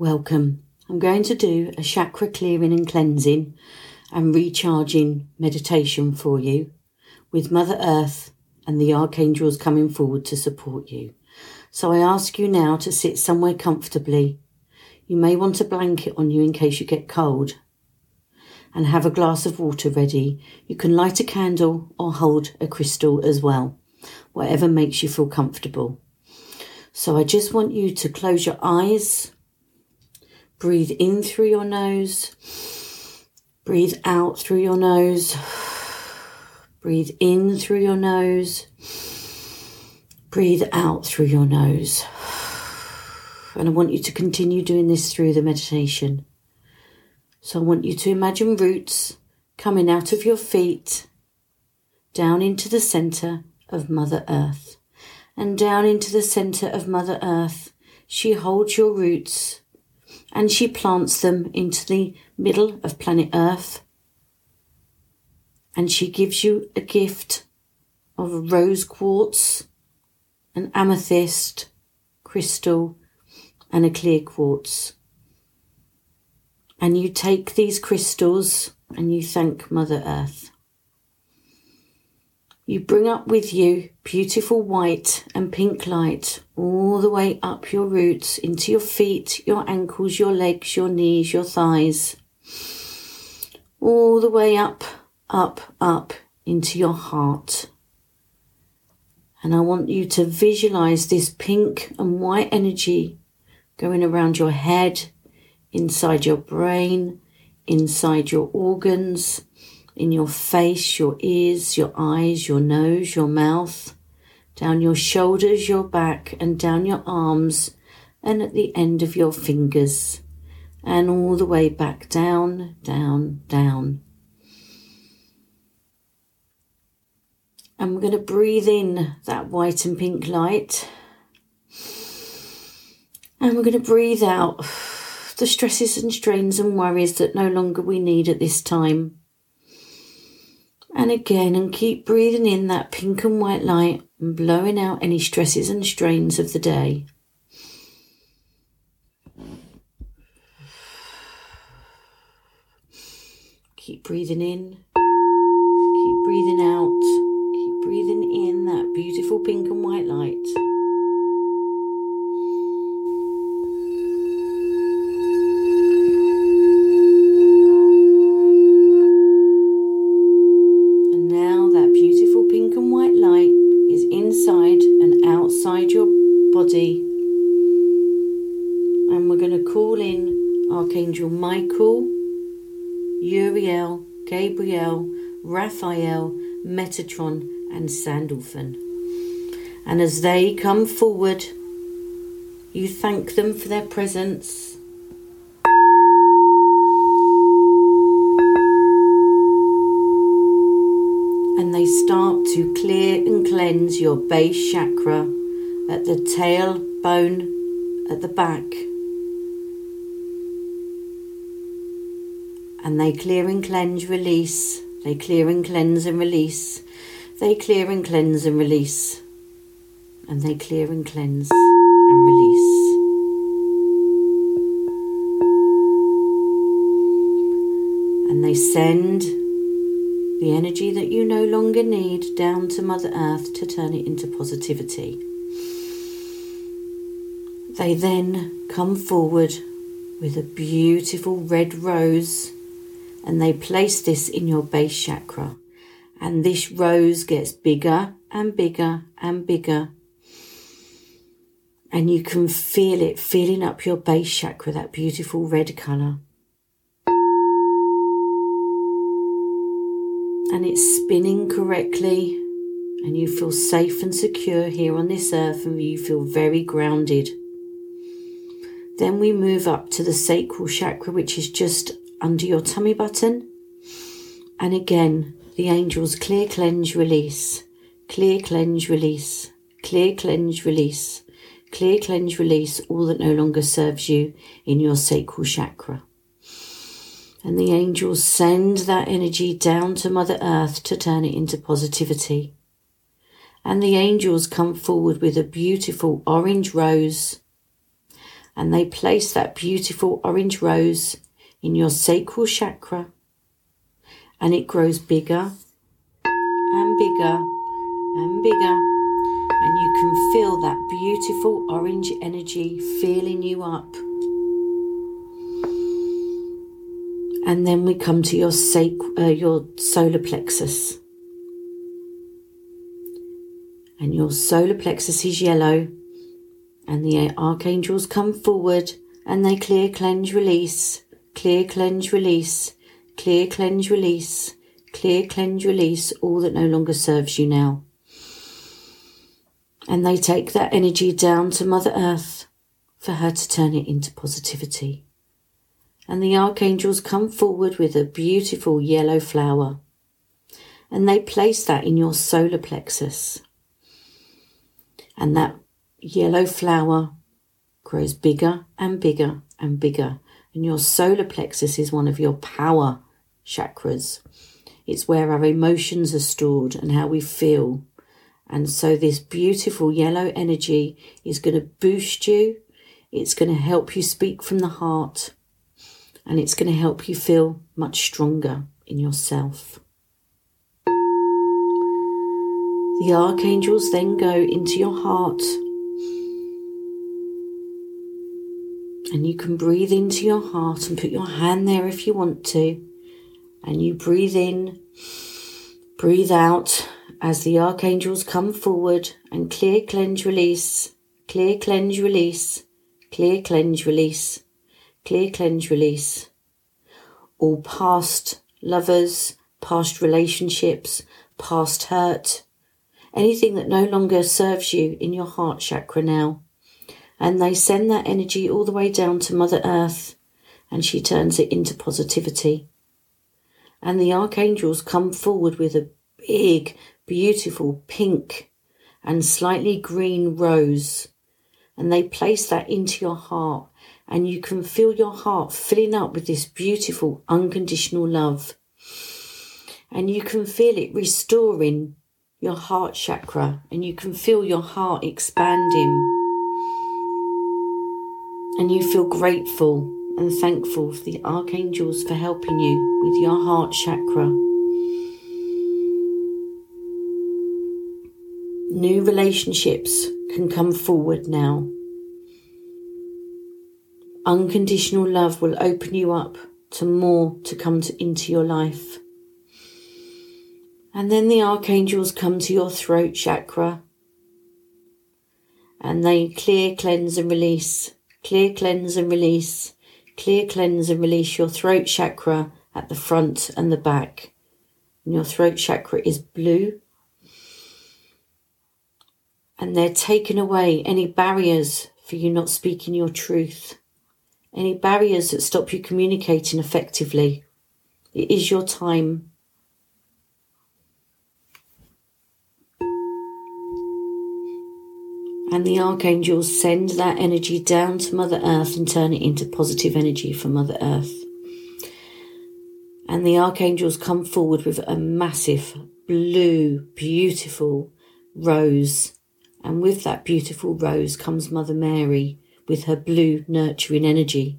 Welcome. I'm going to do a chakra clearing and cleansing and recharging meditation for you with Mother Earth and the Archangels coming forward to support you. So I ask you now to sit somewhere comfortably. You may want a blanket on you in case you get cold, and have a glass of water ready. You can light a candle or hold a crystal as well, whatever makes you feel comfortable. So I just want you to close your eyes, breathe in through your nose, breathe out through your nose, breathe in through your nose, breathe out through your nose. And I want you to continue doing this through the meditation. So I want you to imagine roots coming out of your feet, down into the centre of Mother Earth. And down into the centre of Mother Earth, she holds your roots and she plants them into the middle of planet Earth. And she gives you a gift of rose quartz, an amethyst crystal and a clear quartz. And you take these crystals and you thank Mother Earth. You bring up with you beautiful white and pink light all the way up your roots, into your feet, your ankles, your legs, your knees, your thighs. All the way up, up, up into your heart. And I want you to visualize this pink and white energy going around your head, inside your brain, inside your organs, in your face, your ears, your eyes, your nose, your mouth, down your shoulders, your back, and down your arms, and at the end of your fingers, and all the way back down, down, down. And we're going to breathe in that white and pink light, and we're going to breathe out the stresses and strains and worries that no longer we need at this time. And again, and keep breathing in that pink and white light and blowing out any stresses and strains of the day. Keep breathing in, keep breathing out, keep breathing in that beautiful pink and white light. Archangel Michael, Uriel, Gabriel, Raphael, Metatron and Sandalphon. And as they come forward, you thank them for their presence. And they start to clear and cleanse your base chakra at the tail bone at the back. And they clear and cleanse, release. They clear and cleanse and release. They clear and cleanse and release. And they clear and cleanse and release. And they send the energy that you no longer need down to Mother Earth to turn it into positivity. They then come forward with a beautiful red rose. And they place this in your base chakra. And this rose gets bigger and bigger and bigger. And you can feel it filling up your base chakra, that beautiful red colour. And it's spinning correctly. And you feel safe and secure here on this earth. And you feel very grounded. Then we move up to the sacral chakra, which is just under your tummy button, and again the angels clear, cleanse, release, clear, cleanse, release, clear, cleanse, release, clear, cleanse, release all that no longer serves you in your sacral chakra. And the angels send that energy down to Mother Earth to turn it into positivity. And the angels come forward with a beautiful orange rose, and they place that beautiful orange rose in your sacral chakra, and it grows bigger and bigger and bigger, and you can feel that beautiful orange energy filling you up. And then we come to your solar plexus. And your solar plexus is yellow. And the archangels come forward and they clear, cleanse, release. Clear, cleanse, release. Clear, cleanse, release. Clear, cleanse, release. All that no longer serves you now. And they take that energy down to Mother Earth for her to turn it into positivity. And the archangels come forward with a beautiful yellow flower. And they place that in your solar plexus. And that yellow flower grows bigger and bigger and bigger. And your solar plexus is one of your power chakras. It's where our emotions are stored and how we feel. And so this beautiful yellow energy is going to boost you. It's going to help you speak from the heart. And it's going to help you feel much stronger in yourself. The archangels then go into your heart. And you can breathe into your heart and put your hand there if you want to. And you breathe in, breathe out as the archangels come forward and clear, cleanse, release, clear, cleanse, release, clear, cleanse, release. Clear, cleanse, release. All past lovers, past relationships, past hurt, anything that no longer serves you in your heart chakra now. And they send that energy all the way down to Mother Earth, and she turns it into positivity. And the archangels come forward with a big, beautiful pink and slightly green rose, and they place that into your heart. And you can feel your heart filling up with this beautiful unconditional love. And you can feel it restoring your heart chakra. And you can feel your heart expanding. And you feel grateful and thankful for the archangels for helping you with your heart chakra. New relationships can come forward now. Unconditional love will open you up to more to come into your life. And then the archangels come to your throat chakra. And they clear, cleanse and release. Clear, cleanse and release. Clear, cleanse and release your throat chakra at the front and the back. And your throat chakra is blue. And they're taking away any barriers for you not speaking your truth. Any barriers that stop you communicating effectively. It is your time. And the archangels send that energy down to Mother Earth and turn it into positive energy for Mother Earth. And the archangels come forward with a massive blue, beautiful rose. And with that beautiful rose comes Mother Mary, with her blue nurturing energy.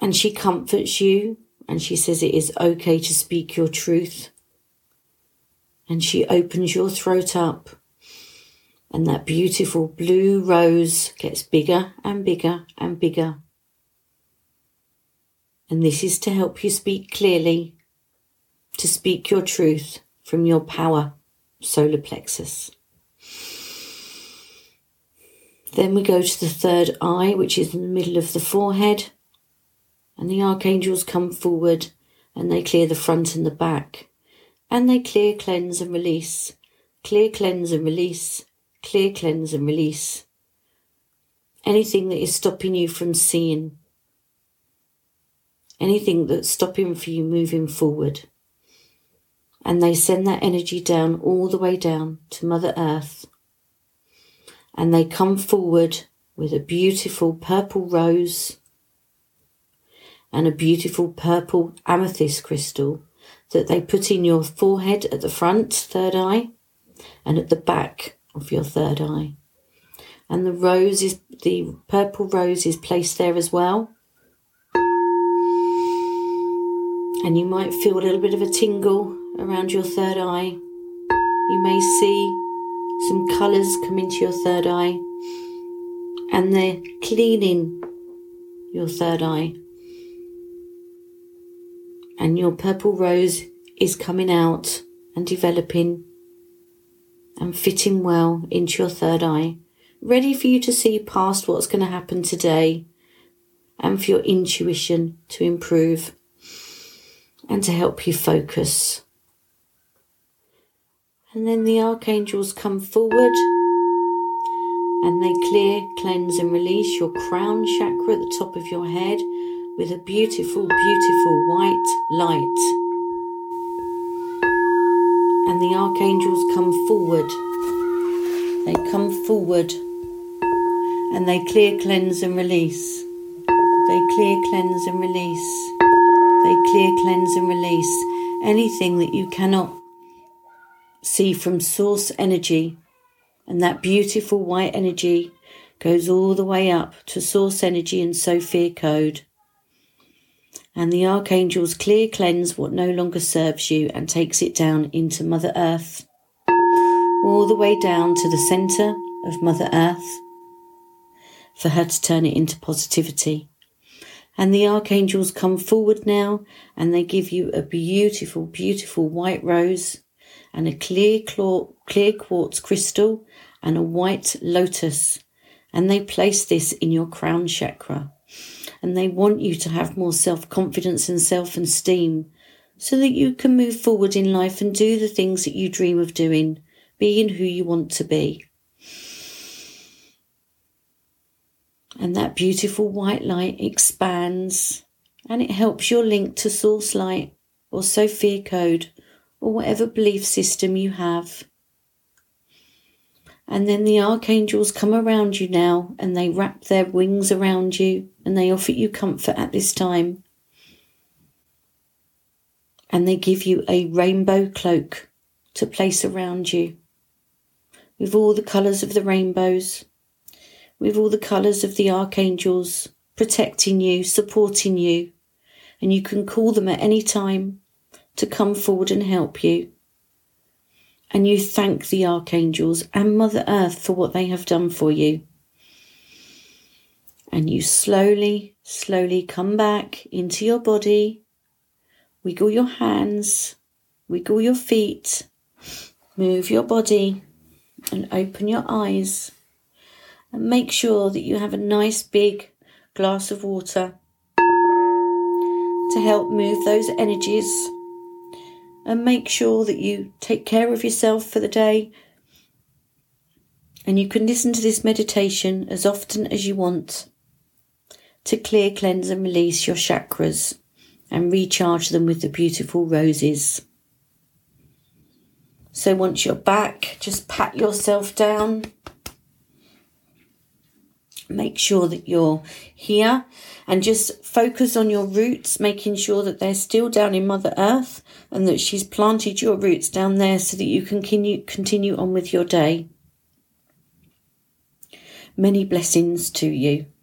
And she comforts you, and she says it is okay to speak your truth. And she opens your throat up, and that beautiful blue rose gets bigger and bigger and bigger. And this is to help you speak clearly, to speak your truth from your power solar plexus. Then we go to the third eye, which is in the middle of the forehead. And the archangels come forward and they clear the front and the back. And they clear, cleanse and release. Clear, cleanse and release. Clear, cleanse and release. Anything that is stopping you from seeing. Anything that's stopping for you moving forward. And they send that energy down, all the way down to Mother Earth. And they come forward with a beautiful purple rose and a beautiful purple amethyst crystal that they put in your forehead at the front, third eye, and at the back of your third eye. And the rose is the purple rose is placed there as well. And you might feel a little bit of a tingle around your third eye. You may see some colours come into your third eye, and they're cleaning your third eye. And your purple rose is coming out and developing and fitting well into your third eye, ready for you to see past what's going to happen today and for your intuition to improve and to help you focus. And then the archangels come forward and they clear, cleanse and release your crown chakra at the top of your head with a beautiful, beautiful white light. And the archangels come forward. They come forward and they clear, cleanse and release. They clear, cleanse and release. They clear, cleanse and release anything that you cannot see from source energy. And that beautiful white energy goes all the way up to source energy and Sophia Code. And the archangels clear, cleanse what no longer serves you and takes it down into Mother Earth, all the way down to the centre of Mother Earth for her to turn it into positivity. And the archangels come forward now and they give you a beautiful, beautiful white rose and a clear quartz crystal and a white lotus. And they place this in your crown chakra. And they want you to have more self-confidence and self-esteem so that you can move forward in life and do the things that you dream of doing, being who you want to be. And that beautiful white light expands and it helps your link to source light or Sophia Code or whatever belief system you have. And then the archangels come around you now and they wrap their wings around you and they offer you comfort at this time. And they give you a rainbow cloak to place around you with all the colours of the rainbows, with all the colours of the archangels protecting you, supporting you. And you can call them at any time to come forward and help you. And you thank the archangels and Mother Earth for what they have done for you. And you slowly, slowly come back into your body. Wiggle your hands, wiggle your feet, move your body and open your eyes. And make sure that you have a nice big glass of water to help move those energies. And make sure that you take care of yourself for the day. And you can listen to this meditation as often as you want to clear, cleanse and release your chakras and recharge them with the beautiful roses. So once you're back, just pat yourself down. Make sure that you're here and just focus on your roots, making sure that they're still down in Mother Earth and that she's planted your roots down there so that you can continue on with your day. Many blessings to you.